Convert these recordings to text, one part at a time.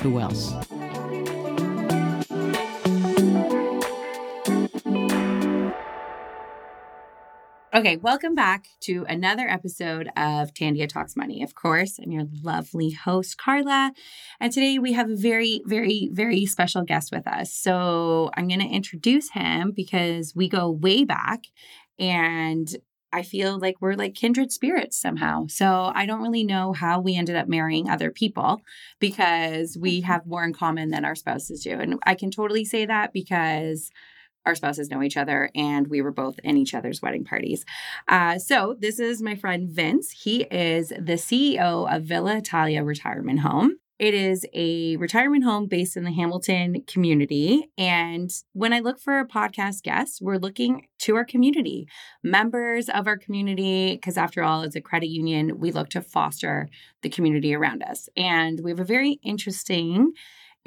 who else? Okay, welcome back to another episode of Tandia Talks Money. Of course, I'm your lovely host, Carla. And today we have a very, very, very special guest with us. So I'm going to introduce him because we go way back and I feel like we're like kindred spirits somehow. So I don't really know how we ended up marrying other people because we have more in common than our spouses do. And I can totally say that because our spouses know each other, and we were both in each other's wedding parties. So this is my friend Vince. He is the CEO of Villa Italia Retirement Home. It is a retirement home based in the Hamilton community. And when I look for a podcast guest, we're looking to our community, members of our community, because after all, as a credit union, we look to foster the community around us. And we have a very interesting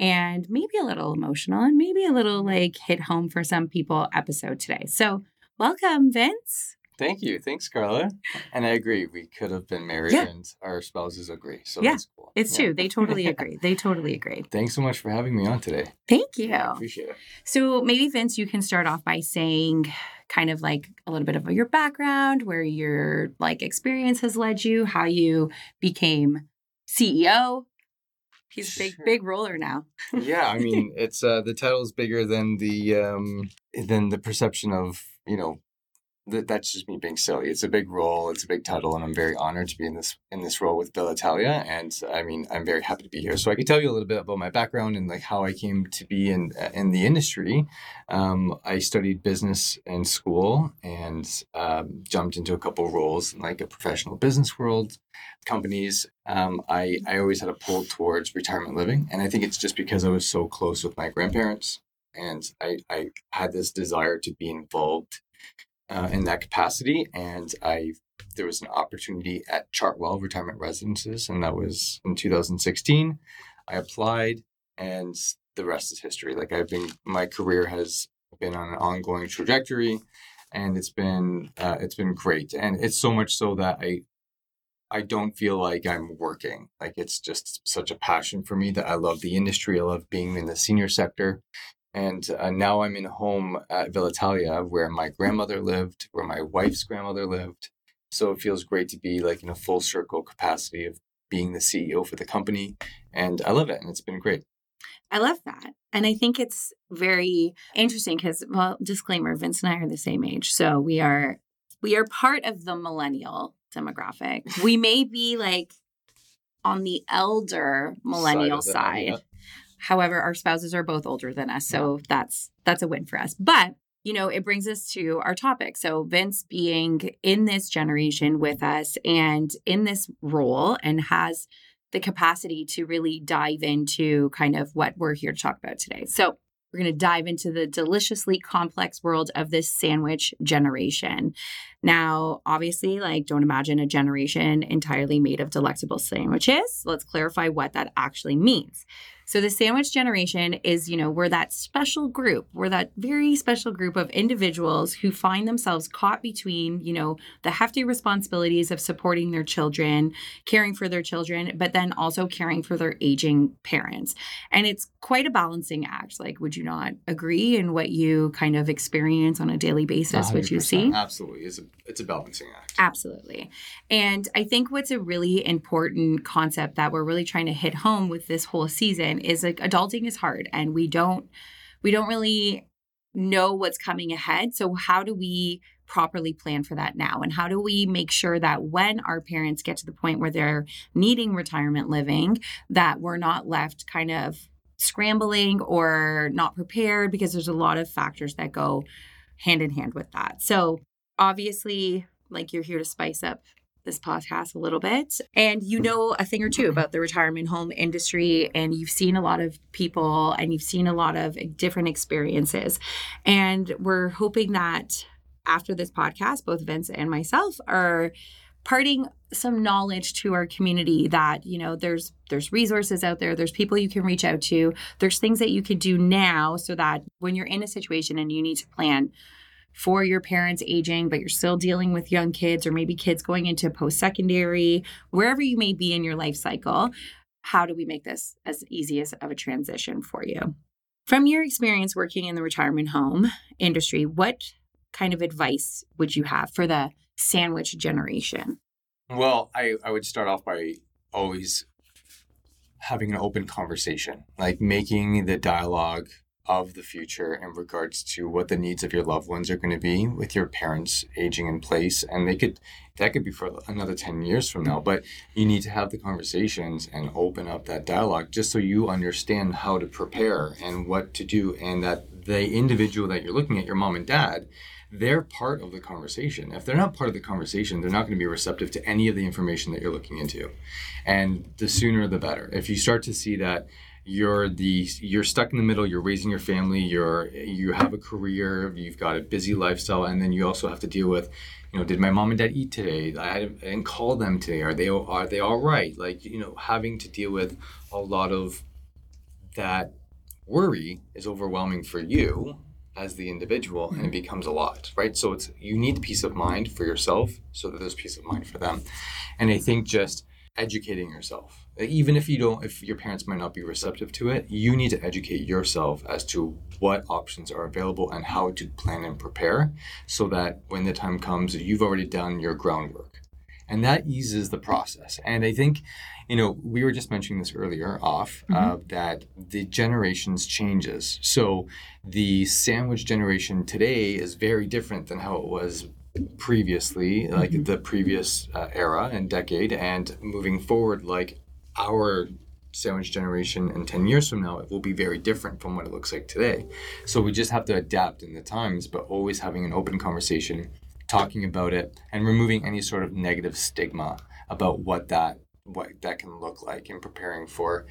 and maybe a little emotional and maybe a little like hit home for some people episode today. So welcome, Vince. Thank you. Thanks, Carla. And I agree. We could have been married and our spouses agree. So that's cool. It's true. They totally agree. They totally agree. Thanks so much for having me on today. Thank you. I appreciate it. So maybe, Vince, you can start off by saying kind of like a little bit of your background, where your like experience has led you, how you became CEO. He's a big roller now. Yeah, I mean, it's the title's bigger than the perception of, you know, that's just me being silly. It's a big role, it's a big title, and I'm very honored to be in this role with Villa Italia. And I mean, I'm very happy to be here. So I can tell you a little bit about my background and like how I came to be in the industry. I studied business in school and jumped into a couple of roles in like a professional business world. Companies, I always had a pull towards retirement living. And I think it's just because I was so close with my grandparents and I had this desire to be involved in that capacity. And there was an opportunity at Chartwell Retirement Residences, and that was in 2016. I applied and the rest is history. Like my career has been on an ongoing trajectory and it's been great. And it's so much so that I don't feel like I'm working. Like it's just such a passion for me that I love the industry. I love being in the senior sector. And now I'm in home at Villa Italia, where my grandmother lived, where my wife's grandmother lived. So it feels great to be like in a full circle capacity of being the CEO for the company. And I love it. And it's been great. I love that. And I think it's very interesting because, well, disclaimer, Vince and I are the same age. So we are part of the millennial demographic. We may be like on the elder millennial side. However, our spouses are both older than us. So that's a win for us. But, you know, it brings us to our topic. So Vince being in this generation with us and in this role and has the capacity to really dive into kind of what we're here to talk about today. So we're going to dive into the deliciously complex world of this sandwich generation. Now, obviously, like, don't imagine a generation entirely made of delectable sandwiches. Let's clarify what that actually means. So the sandwich generation is, you know, we're that very special group of individuals who find themselves caught between, you know, the hefty responsibilities of supporting their children, caring for their children, but then also caring for their aging parents. And it's quite a balancing act. Like, would you not agree in what you kind of experience on a daily basis, what you see? Absolutely. It's a balancing act. Absolutely. And I think what's a really important concept that we're really trying to hit home with this whole season is like adulting is hard and we don't really know what's coming ahead. So how do we properly plan for that now? And how do we make sure that when our parents get to the point where they're needing retirement living, that we're not left kind of scrambling or not prepared, because there's a lot of factors that go hand in hand with that. So obviously, like, you're here to spice up this podcast a little bit, and you know a thing or two about the retirement home industry, and you've seen a lot of people and you've seen a lot of different experiences. And we're hoping that after this podcast, both Vince and myself are parting some knowledge to our community that, you know, there's resources out there, there's people you can reach out to, there's things that you can do now so that when you're in a situation and you need to plan for your parents aging, but you're still dealing with young kids or maybe kids going into post-secondary, wherever you may be in your life cycle, how do we make this as easy as of a transition for you? From your experience working in the retirement home industry, what kind of advice would you have for the sandwich generation? Well, I would start off by always having an open conversation, like making the dialogue of the future in regards to what the needs of your loved ones are going to be with your parents aging in place. And that could be for another 10 years from now, but you need to have the conversations and open up that dialogue just so you understand how to prepare and what to do, and that the individual that you're looking at, your mom and dad, they're part of the conversation. If they're not part of the conversation, they're not going to be receptive to any of the information that you're looking into. And the sooner the better. If you start to see that you're stuck in the middle, you're raising your family, you have a career, you've got a busy lifestyle, and then you also have to deal with, you know, did my mom and dad eat today? I didn't call them today. Are they all right? Like, you know, having to deal with a lot of that worry is overwhelming for you as the individual, and it becomes a lot, right? So you need peace of mind for yourself so that there's peace of mind for them. And I think just educating yourself, even if your parents might not be receptive to it, you need to educate yourself as to what options are available and how to plan and prepare so that when the time comes, you've already done your groundwork. And that eases the process. And I think, you know, we were just mentioning this earlier off, that the generations changes. So the sandwich generation today is very different than how it was previously, like the previous era and decade, and moving forward, like our sandwich generation in 10 years from now, it will be very different from what it looks like today. So we just have to adapt in the times, but always having an open conversation, talking about it, and removing any sort of negative stigma about what that can look like, and preparing for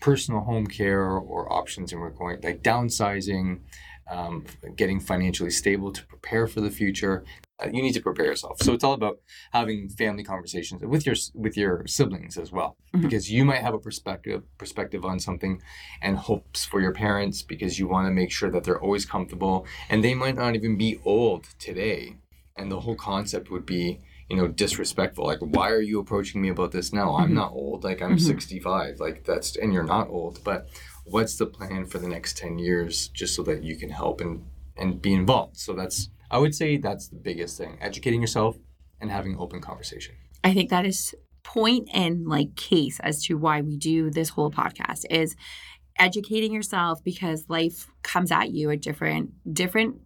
personal home care or options, and we're going like downsizing, getting financially stable to prepare for the future. You need to prepare yourself. So it's all about having family conversations with your siblings as well, because you might have a perspective on something and hopes for your parents, because you want to make sure that they're always comfortable, and they might not even be old today. And the whole concept would be, you know, disrespectful. Like, why are you approaching me about this now? I'm not old. Like, I'm 65. Like, that's, and you're not old, but what's the plan for the next 10 years just so that you can help and be involved? So I would say that's the biggest thing, educating yourself and having open conversation. I think that is point and like case as to why we do this whole podcast is educating yourself, because life comes at you at different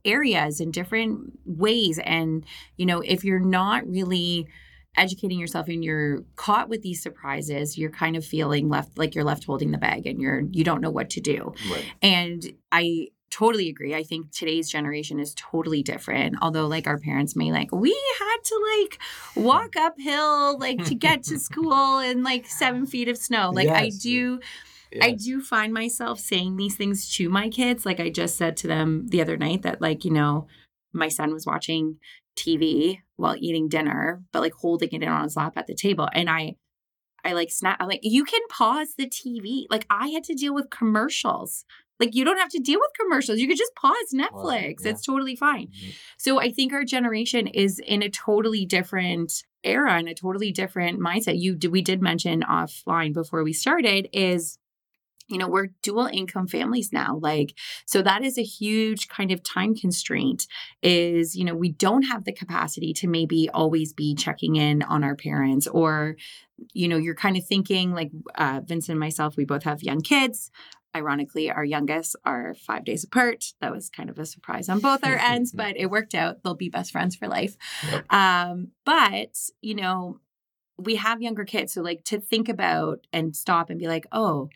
areas in different ways. And, you know, if you're not really educating yourself and you're caught with these surprises, you're kind of feeling left, like you're left holding the bag and you don't know what to do. Right. And I totally agree. I think today's generation is totally different. Although, like, our parents may like, we had to like walk uphill, like to get to school in like 7 feet of snow. Like, yes. I do find myself saying these things to my kids. Like, I just said to them the other night that, like, you know, my son was watching TV while eating dinner, but like holding it in on his lap at the table. And I like snap. I'm like, you can pause the TV. Like, I had to deal with commercials. Like, you don't have to deal with commercials. You could just pause Netflix. Yeah. It's totally fine. Mm-hmm. So I think our generation is in a totally different era and a totally different mindset. We did mention offline before we started is, you know, we're dual income families now. Like, so that is a huge kind of time constraint is, you know, we don't have the capacity to maybe always be checking in on our parents, or, you know, you're kind of thinking like, Vincent and myself, we both have young kids. Ironically, our youngest are 5 days apart. That was kind of a surprise on both our ends, but it worked out. They'll be best friends for life. Yep. But, you know, we have younger kids. So like to think about and stop and be like, oh,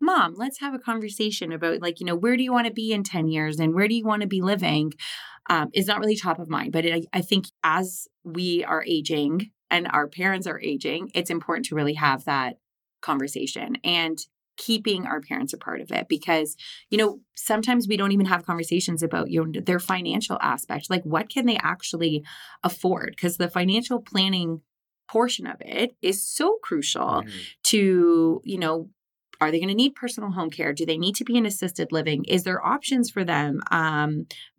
Mom, let's have a conversation about, like, you know, where do you want to be in 10 years and where do you want to be living is not really top of mind. But I think as we are aging and our parents are aging, it's important to really have that conversation and keeping our parents a part of it, because, you know, sometimes we don't even have conversations about, you know, their financial aspect, like what can they actually afford? Because the financial planning portion of it is so crucial to, you know, are they going to need personal home care? Do they need to be in assisted living? Is there options for them?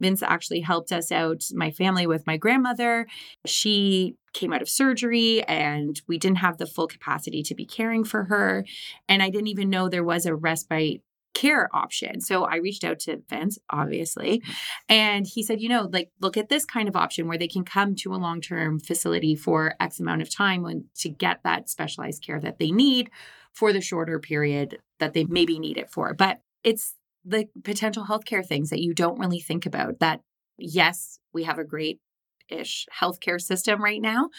Vince actually helped us out, my family, with my grandmother. She came out of surgery and we didn't have the full capacity to be caring for her. And I didn't even know there was a respite care option. So I reached out to Vince, obviously. And he said, you know, like, look at this kind of option where they can come to a long-term facility for X amount of time to get that specialized care that they need for the shorter period that they maybe need it for. But it's the potential healthcare things that you don't really think about, that yes, we have a great-ish healthcare system right now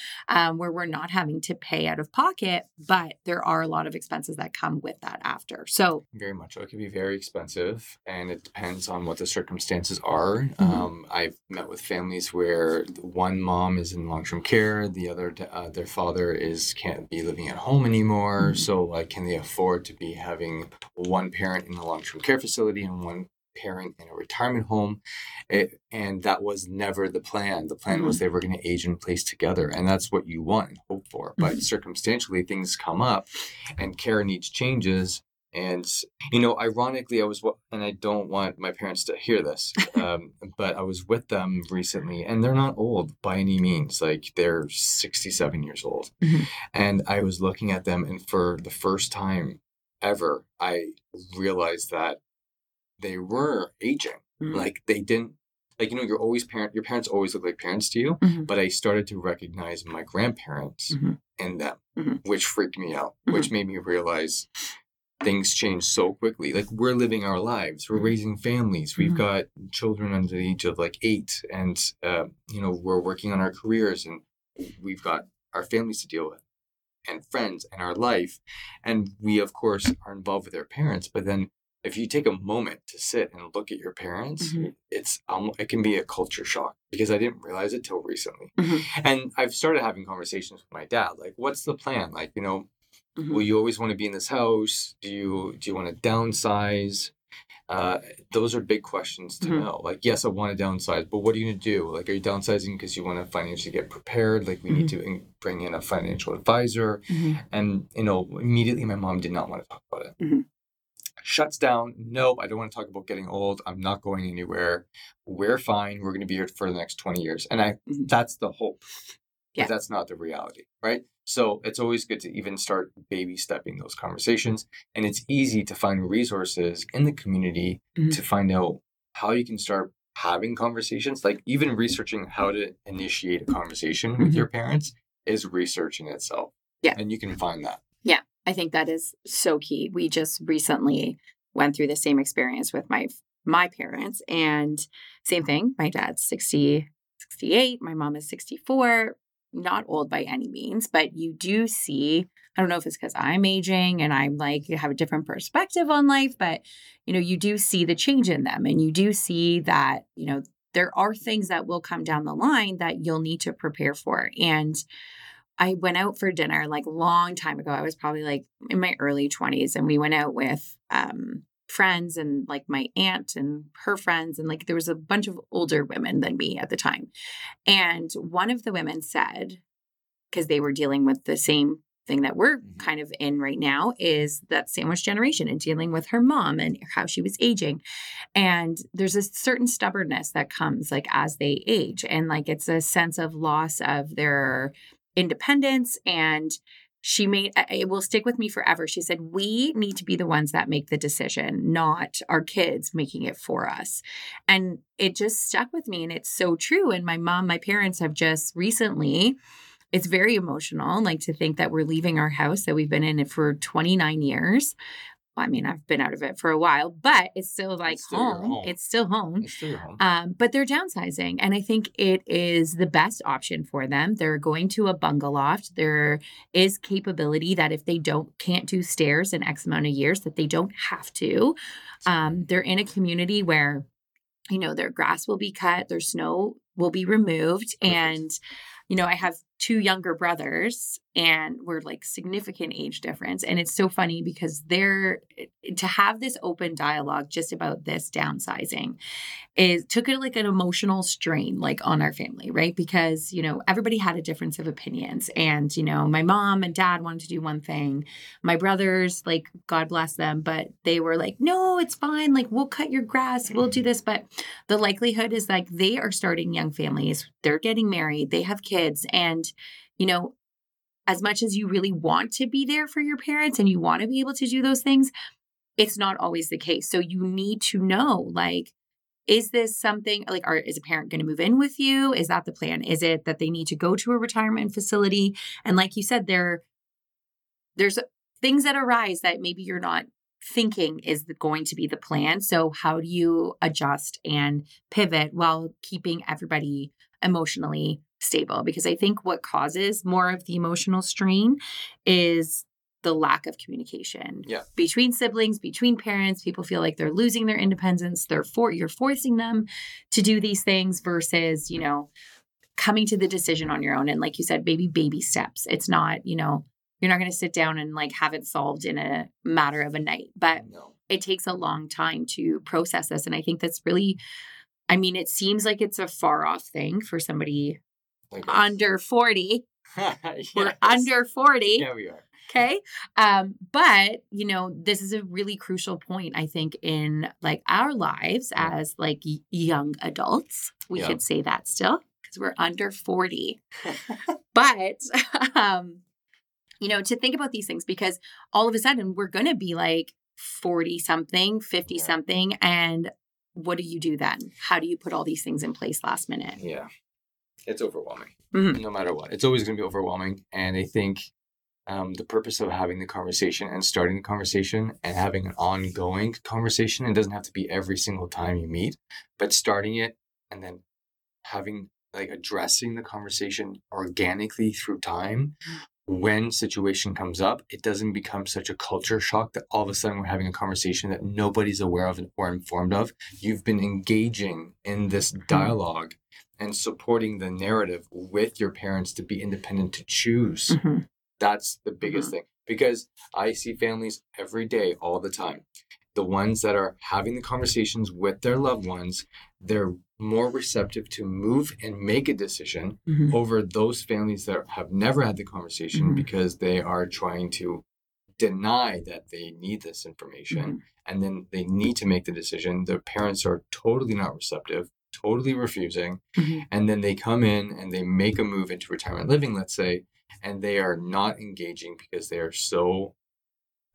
where we're not having to pay out of pocket, but there are a lot of expenses that come with that after. So very much. It can be very expensive and it depends on what the circumstances are. Mm-hmm. I've met with families where one mom is in long-term care, the other, their father can't be living at home anymore. Mm-hmm. So like, can they afford to be having one parent in the long-term care facility and one parent in a retirement home? And that was never the plan. The plan was they were going to age in place together. And that's what you want and hope for. But circumstantially, things come up and care needs changes. And, you know, ironically, I don't want my parents to hear this, but I was with them recently and they're not old by any means. Like they're 67 years old. Mm-hmm. And I was looking at them and for the first time ever, I realized that they were aging. Mm-hmm. Like they didn't, like, you know, your parents always look like parents to you, mm-hmm. but I started to recognize my grandparents mm-hmm. in them, mm-hmm. which freaked me out, mm-hmm. which made me realize things change so quickly. Like we're living our lives, we're raising families, we've mm-hmm. got children under the age of like 8 and, you know, we're working on our careers and we've got our families to deal with and friends and our life. And we of course are involved with our parents, but then if you take a moment to sit and look at your parents, mm-hmm. It can be a culture shock because I didn't realize it till recently. Mm-hmm. And I've started having conversations with my dad, like, what's the plan? Like, you know, mm-hmm. will you always want to be in this house? Do you want to downsize? Those are big questions to mm-hmm. know. Like, yes, I want to downsize, but what are you going to do? Like, are you downsizing because you want to financially get prepared? Like, we mm-hmm. need to bring in a financial advisor. Mm-hmm. And, you know, immediately my mom did not want to talk about it. Mm-hmm. Shuts down. Nope, I don't want to talk about getting old. I'm not going anywhere. We're fine. We're going to be here for the next 20 years. And that's the hope. Yeah. That's not the reality, right? So it's always good to even start baby stepping those conversations. And it's easy to find resources in the community mm-hmm. to find out how you can start having conversations, like even researching how to initiate a conversation mm-hmm. with your parents is research in itself. Yeah. And you can find that. Yeah. I think that is so key. We just recently went through the same experience with my parents and same thing. My dad's 60, 68. My mom is 64, not old by any means, but you do see, I don't know if it's because I'm aging and I'm like, you have a different perspective on life, but you know, you do see the change in them and you do see that, you know, there are things that will come down the line that you'll need to prepare for. And I went out for dinner like long time ago. I was probably like in my early 20s and we went out with friends and like my aunt and her friends. And like there was a bunch of older women than me at the time. And one of the women said, because they were dealing with the same thing that we're kind of in right now, is that sandwich generation and dealing with her mom and how she was aging. And there's a certain stubbornness that comes like as they age. And like it's a sense of loss of their independence. And she made, it will stick with me forever. She said, we need to be the ones that make the decision, not our kids making it for us. And it just stuck with me. And it's so true. And my parents have just recently, it's very emotional, like to think that we're leaving our house that we've been in it for 29 years. Well, I mean, I've been out of it for a while, but it's still like home. It's still home. It's still your home. But they're downsizing. And I think it is the best option for them. They're going to a bungalow. There is capability that if they can't do stairs in X amount of years, that they don't have to. They're in a community where, you know, their grass will be cut, their snow will be removed. Perfect. And, you know, I have two younger brothers, and we're like significant age difference. And it's so funny because they're to have this open dialogue just about this downsizing took it like an emotional strain, like on our family, right? Because, you know, everybody had a difference of opinions. And, you know, my mom and dad wanted to do one thing. My brothers, like, God bless them, but they were like, no, it's fine. Like, we'll cut your grass. We'll do this. But the likelihood is like they are starting young families. They're getting married. They have kids. And, you know, as much as you really want to be there for your parents and you want to be able to do those things, it's not always the case. So you need to know, like, is this something like, is a parent going to move in with you? Is that the plan? Is it that they need to go to a retirement facility? And like you said, there's things that arise that maybe you're not thinking is going to be the plan. So how do you adjust and pivot while keeping everybody emotionally stable? Because I think what causes more of the emotional strain is the lack of communication between siblings, between parents. People feel like they're losing their independence. You're forcing them to do these things versus, you know, coming to the decision on your own. And like you said, baby steps. It's not, you know, you're not going to sit down and like have it solved in a matter of a night, but it takes a long time to process this. And I think that's really, I mean, it seems like it's a far off thing for somebody under 40. Yes. We're under 40. Yeah, we are. Okay. But, you know, this is a really crucial point, I think, in like our lives as like young adults. We could say that still because we're under 40. But, you know, to think about these things, because all of a sudden we're going to be like 40 something, 50 something. And what do you do then? How do you put all these things in place last minute? Yeah. It's overwhelming, no matter what. It's always going to be overwhelming. And I think the purpose of having the conversation and starting the conversation and having an ongoing conversation, it doesn't have to be every single time you meet, but starting it and then having, like, addressing the conversation organically through time. When situation comes up, it doesn't become such a culture shock that all of a sudden we're having a conversation that nobody's aware of or informed of. You've been engaging in this dialogue and supporting the narrative with your parents to be independent, to choose. That's the biggest thing. Because I see families every day, all the time. The ones that are having the conversations with their loved ones, they're more receptive to move and make a decision over those families that have never had the conversation because they are trying to deny that they need this information and then they need to make the decision. Their parents are totally not receptive, totally refusing. And then they come in and they make a move into retirement living, let's say, and they are not engaging because they are so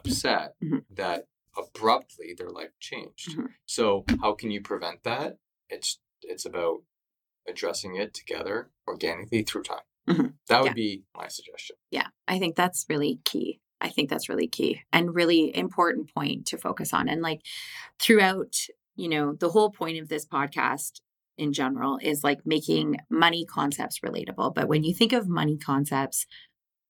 upset that abruptly their life changed. So how can you prevent that? It's about addressing it together organically through time. That would be my suggestion. Yeah, I think that's really key. And really important point to focus on. And like throughout, you know, the whole point of this podcast in general is like making money concepts relatable. But when you think of money concepts,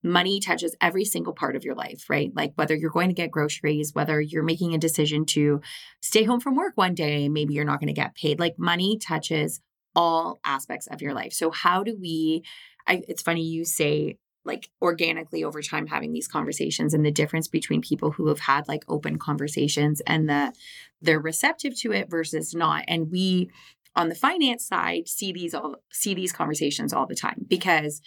money touches every single part of your life, right? Like whether you're going to get groceries, whether you're making a decision to stay home from work one day, maybe you're not going to get paid. Like money touches all aspects of your life. So how do we, it's funny you say like organically over time having these conversations and the difference between people who have had like open conversations and they're receptive to it versus not. And we on the finance side see these conversations all the time because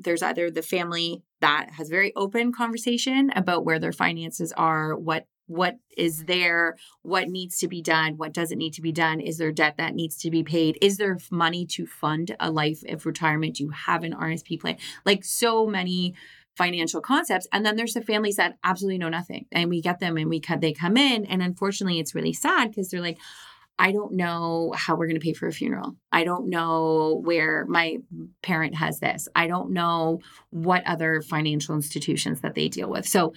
there's either the family that has very open conversation about where their finances are, what is there, what needs to be done, what doesn't need to be done, is there debt that needs to be paid, is there money to fund a life of retirement, do you have an RRSP plan, like so many financial concepts. And then there's the families that absolutely know nothing, and we get them and they come in, and unfortunately it's really sad because they're like, I don't know how we're going to pay for a funeral. I don't know where my parent has this. I don't know what other financial institutions that they deal with. So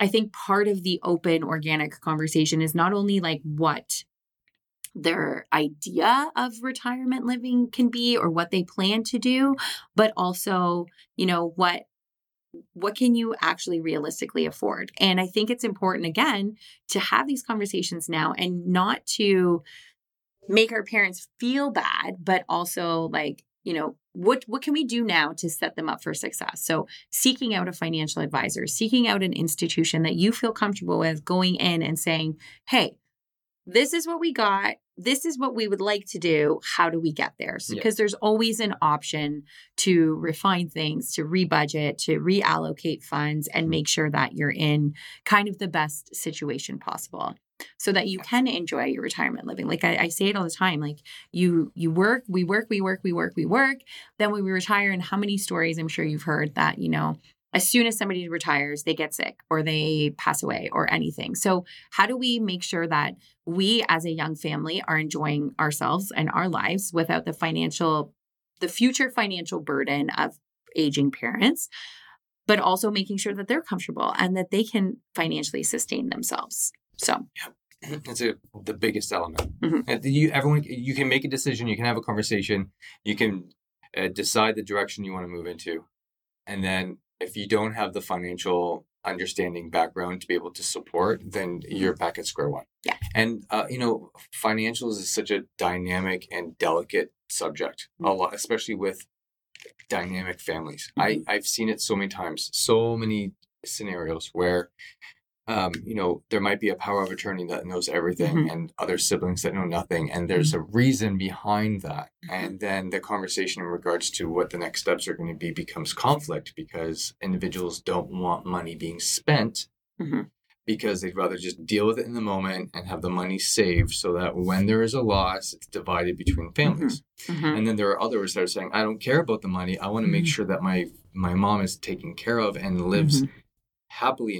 I think part of the open, organic conversation is not only like what their idea of retirement living can be or what they plan to do, but also, you know, what can you actually realistically afford? And I think it's important, again, to have these conversations now and not to make our parents feel bad, but also like, you know, What can we do now to set them up for success? So seeking out a financial advisor, seeking out an institution that you feel comfortable with, going in and saying, hey, this is what we got. This is what we would like to do. How do we get there? Because there's always an option to refine things, to rebudget, to reallocate funds, and make sure that you're in kind of the best situation possible, so that you can enjoy your retirement living. Like I say it all the time, like you work, we work, then when we retire, and how many stories I'm sure you've heard that, you know, as soon as somebody retires, they get sick or they pass away or anything. So how do we make sure that we as a young family are enjoying ourselves and our lives without the future financial burden of aging parents, but also making sure that they're comfortable and that they can financially sustain themselves? So that's the biggest element. Mm-hmm. You can make a decision. You can have a conversation. You can decide the direction you want to move into. And then if you don't have the financial understanding background to be able to support, then you're back at square one. Yeah. And, financials is such a dynamic and delicate subject, mm-hmm. a lot, especially with dynamic families. Mm-hmm. I've seen it so many times, so many scenarios where there might be a power of attorney that knows everything mm-hmm. and other siblings that know nothing. And there's mm-hmm. a reason behind that. Mm-hmm. And then the conversation in regards to what the next steps are going to be becomes conflict, because individuals don't want money being spent mm-hmm. because they'd rather just deal with it in the moment and have the money saved so that when there is a loss, it's divided between families. Mm-hmm. Mm-hmm. And then there are others that are saying, I don't care about the money. I want to mm-hmm. make sure that my mom is taken care of and lives mm-hmm. happily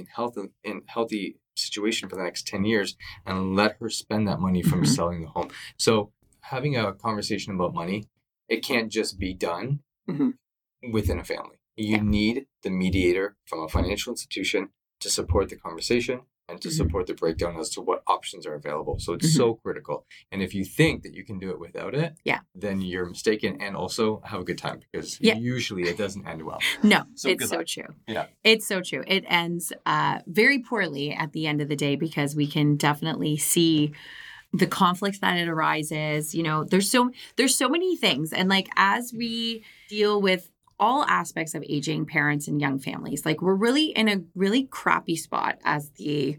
and healthy situation for the next 10 years, and let her spend that money from mm-hmm. selling the home. So having a conversation about money, it can't just be done mm-hmm. within a family. You need the mediator from a financial institution to support the conversation and to mm-hmm. support the breakdown as to what options are available. So it's mm-hmm. so critical. And if you think that you can do it without it, then you're mistaken. And also have a good time, because usually it doesn't end well. No, so it's so true. Yeah, it's so true. It ends very poorly at the end of the day, because we can definitely see the conflicts that it arises. You know, there's so many things. And like, as we deal with all aspects of aging parents and young families, like, we're really in a really crappy spot as the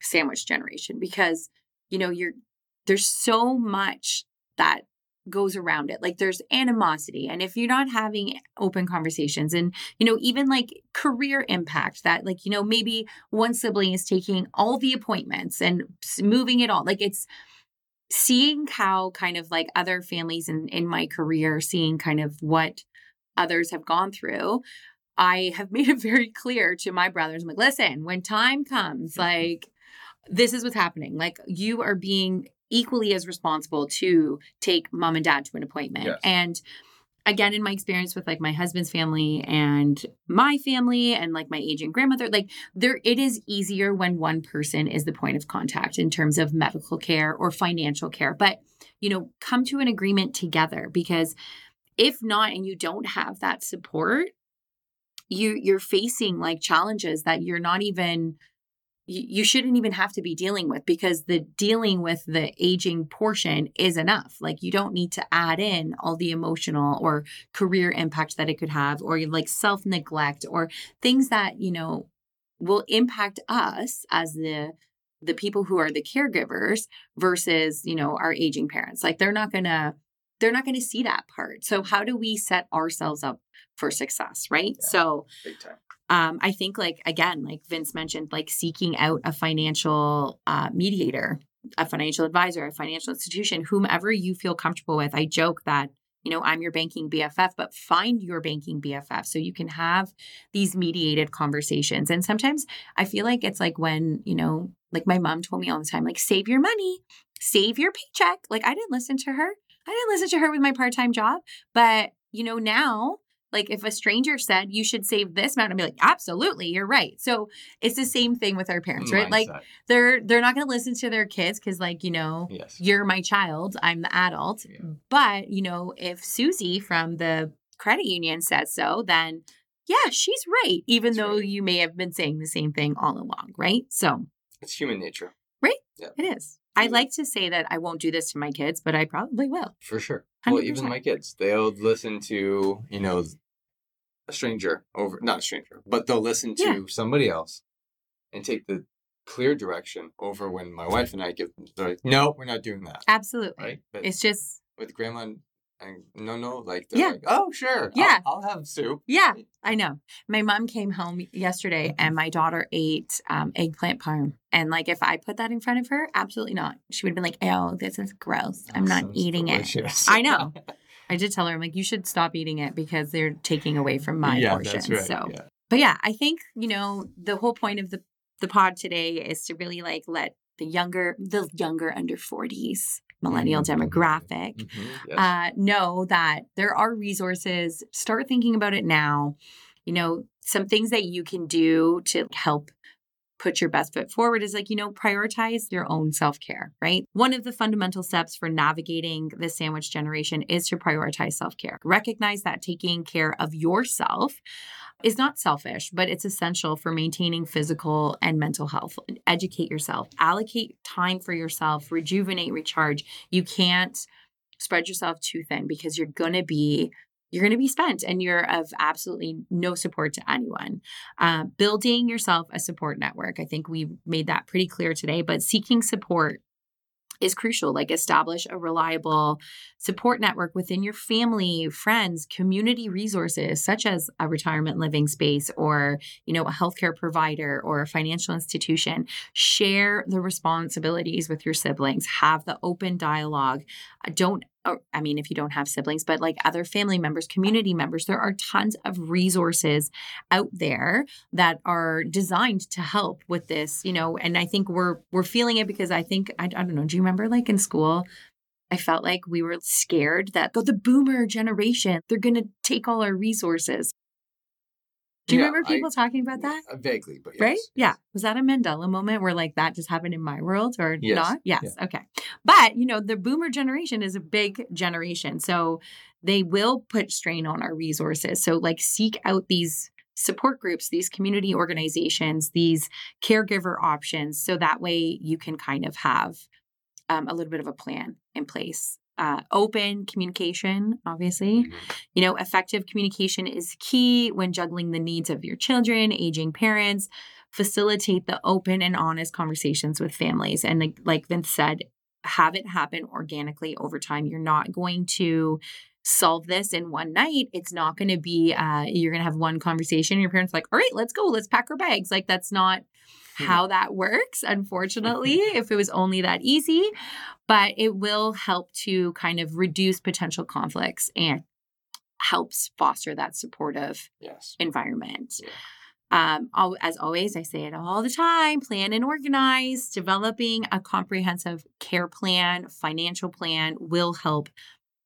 sandwich generation, because, you know, there's so much that goes around it. Like, there's animosity. And if you're not having open conversations, and, you know, even like career impact, that, like, you know, maybe one sibling is taking all the appointments and moving it all. Like, it's seeing how kind of like other families in my career, seeing kind of what others have gone through, I have made it very clear to my brothers. I'm like, listen, when time comes, like, this is what's happening. Like, you are being equally as responsible to take mom and dad to an appointment. Yes. And again, in my experience with like my husband's family and my family and like my aging grandmother, like, it is easier when one person is the point of contact in terms of medical care or financial care. But, you know, come to an agreement together, because if not, and you don't have that support, you're facing like challenges that you're not even, you shouldn't even have to be dealing with, because the dealing with the aging portion is enough. Like, you don't need to add in all the emotional or career impact that it could have, or like self-neglect or things that, you know, will impact us as the people who are the caregivers versus, you know, our aging parents. Like, they're not going to see that part. So how do we set ourselves up for success? Right. Yeah, so big time. I think, like, again, like Vince mentioned, like, seeking out a financial mediator, a financial advisor, a financial institution, whomever you feel comfortable with. I joke that, you know, I'm your banking BFF, but find your banking BFF so you can have these mediated conversations. And sometimes I feel like it's like when, you know, like my mom told me all the time, like, save your money, save your paycheck. Like, I didn't listen to her with my part-time job. But, you know, now, like, if a stranger said you should save this amount, I'd be like, absolutely, you're right. So it's the same thing with our parents, right? Mindset. Like, they're not going to listen to their kids because, like, you know, You're my child, I'm the adult. Yeah. But, you know, if Susie from the credit union says so, then yeah, she's right. Even though you may have been saying the same thing all along, right? So it's human nature. Right? Yeah. It is. I like to say that I won't do this to my kids, but I probably will. For sure. Well, 100%. Even my kids, they'll listen to, you know, a stranger over, not a stranger, but they'll listen to somebody else and take the clear direction over when my wife and I give them, like, no, we're not doing that. Absolutely. Right? But it's just. With grandma and no, like, they're like, oh, sure. Yeah. I'll have soup. Yeah, I know. My mom came home yesterday and my daughter ate eggplant parm. And like, if I put that in front of her, absolutely not. She would have been like, oh, this is gross. I'm not eating delicious. It. I know. I did tell her, I'm like, you should stop eating it because they're taking away from my portion. That's right. So, but yeah, I think, you know, the whole point of the pod today is to really like let the younger under 40s millennial demographic know that there are resources. Start thinking about it now. You know, some things that you can do to help put your best foot forward is like, you know, prioritize your own self-care, right? One of the fundamental steps for navigating the sandwich generation is to prioritize self-care. Recognize that taking care of yourself is not selfish, but it's essential for maintaining physical and mental health. Educate yourself, allocate time for yourself, rejuvenate, recharge. You can't spread yourself too thin because you're going to be spent and you're of absolutely no support to anyone. Building yourself a support network. I think we made that pretty clear today, but seeking support is crucial. Like establish a reliable support network within your family, friends, community resources, such as a retirement living space or, you know, a healthcare provider or a financial institution. Share the responsibilities with your siblings. Have the open dialogue. If you don't have siblings, but like other family members, community members, there are tons of resources out there that are designed to help with this, you know, and I think we're feeling it because I think, I don't know, do you remember like in school, I felt like we were scared that the boomer generation, they're going to take all our resources. Do you remember people talking about that? Vaguely, but yes. Right? Yes. Yeah. Was that a Mandela moment where like that just happened in my world or not? Yes. Yeah. Okay. But, you know, the boomer generation is a big generation. So they will put strain on our resources. So like seek out these support groups, these community organizations, these caregiver options. So that way you can kind of have a little bit of a plan in place. Open communication, obviously. You know, effective communication is key when juggling the needs of your children, aging parents. Facilitate the open and honest conversations with families. And like Vince said, have it happen organically over time. You're not going to solve this in one night. It's not going to be, you're going to have one conversation. And your parents are like, all right, let's go. Let's pack our bags. Like that's not how that works, unfortunately, if it was only that easy, but it will help to kind of reduce potential conflicts and helps foster that supportive environment. Yeah. As always, I say it all the time, plan and organize. Developing a comprehensive care plan, financial plan will help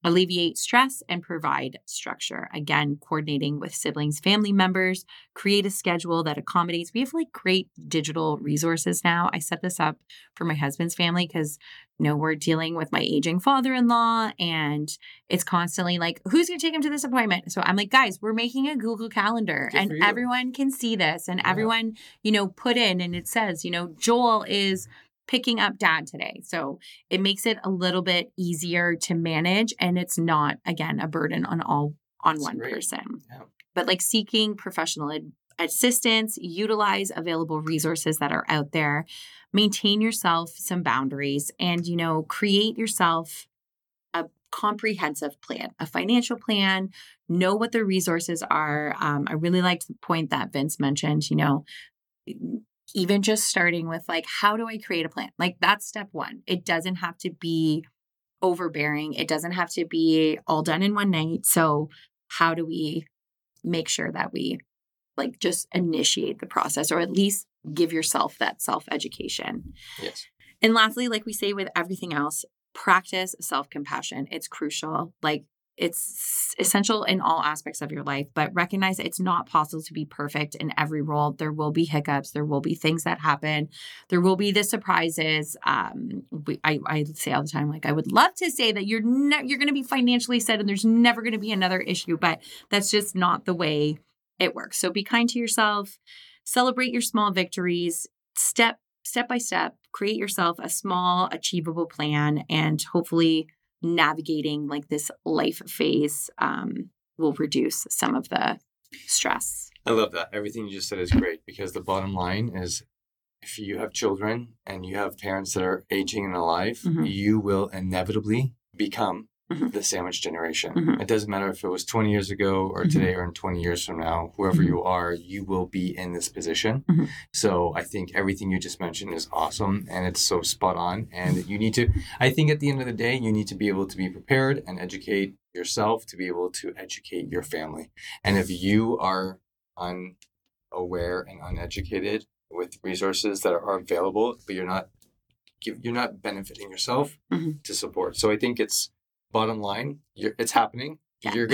alleviate stress and provide structure. Again, coordinating with siblings, family members, create a schedule that accommodates. We have like great digital resources now. I set this up for my husband's family because, you know, we're dealing with my aging father-in-law and it's constantly like, who's going to take him to this appointment? So I'm like, guys, we're making a Google Calendar and everyone can see this and everyone, you know, put in and it says, you know, Joel is picking up dad today. So it makes it a little bit easier to manage and it's not, again, a burden on one person. Yeah. But like seeking professional assistance, utilize available resources that are out there, maintain yourself some boundaries and, you know, create yourself a comprehensive plan, a financial plan, know what the resources are. I really liked the point that Vince mentioned, you know, even just starting with like, how do I create a plan? Like that's step one. It doesn't have to be overbearing. It doesn't have to be all done in one night. So how do we make sure that we like just initiate the process or at least give yourself that self-education? Yes. And lastly, like we say with everything else, practice self-compassion. It's crucial. Like it's essential in all aspects of your life, but recognize it's not possible to be perfect in every role. There will be hiccups. There will be things that happen. There will be the surprises. I say all the time, like I would love to say that you're going to be financially set and there's never going to be another issue, but that's just not the way it works. So be kind to yourself. Celebrate your small victories. Step by step, create yourself a small, achievable plan, and hopefully navigating like this life phase will reduce some of the stress. I love that. Everything you just said is great, because the bottom line is, if you have children and you have parents that are aging and alive, mm-hmm. you will inevitably become mm-hmm. the sandwich generation. Mm-hmm. It doesn't matter if it was 20 years ago or mm-hmm. today or in 20 years from now, whoever mm-hmm. you are, you will be in this position. Mm-hmm. So I think everything you just mentioned is awesome, and it's so spot on. And you need to, I think at the end of the day, you need to be able to be prepared and educate yourself to be able to educate your family. And if you are unaware and uneducated with resources that are available, but you're not benefiting yourself mm-hmm. to support. So I think it's bottom line. It's happening. Yeah. You're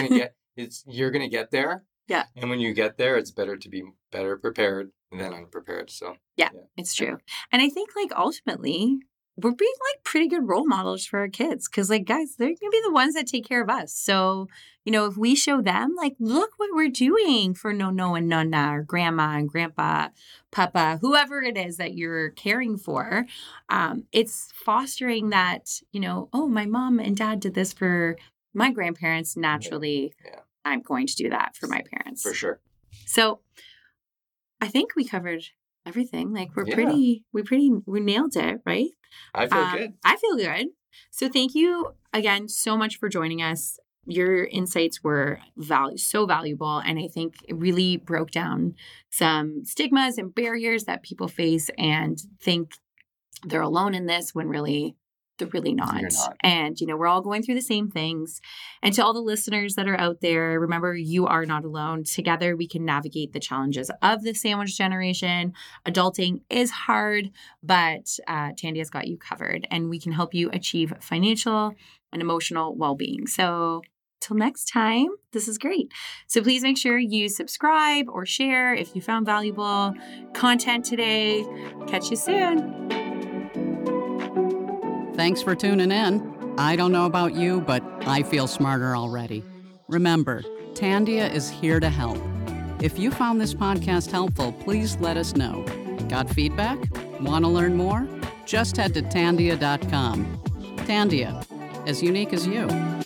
gonna get there. Yeah. And when you get there, it's better to be better prepared than unprepared. So yeah, it's true. And I think like ultimately we're being like pretty good role models for our kids, because like guys, they're gonna be the ones that take care of us. So you know, if we show them like, look what we're doing for Nono and Nonna or Grandma and Grandpa, Papa, whoever it is that you're caring for, it's fostering that, you know, oh, my mom and dad did this for my grandparents. Naturally, yeah. I'm going to do that for my parents. For sure. So I think we covered everything. Like we nailed it, right? I feel good. So thank you again so much for joining us. Your insights were so valuable, and I think it really broke down some stigmas and barriers that people face and think they're alone in this when really they're really not. And, you know, we're all going through the same things. And to all the listeners that are out there, remember, you are not alone. Together, we can navigate the challenges of the sandwich generation. Adulting is hard, but Tandia's got you covered, and we can help you achieve financial and emotional well-being. So till next time, this is great. So please make sure you subscribe or share if you found valuable content today. Catch you soon. Thanks for tuning in. I don't know about you, but I feel smarter already. Remember, Tandia is here to help. If you found this podcast helpful, please let us know. Got feedback? Want to learn more? Just head to tandia.com. Tandia, as unique as you.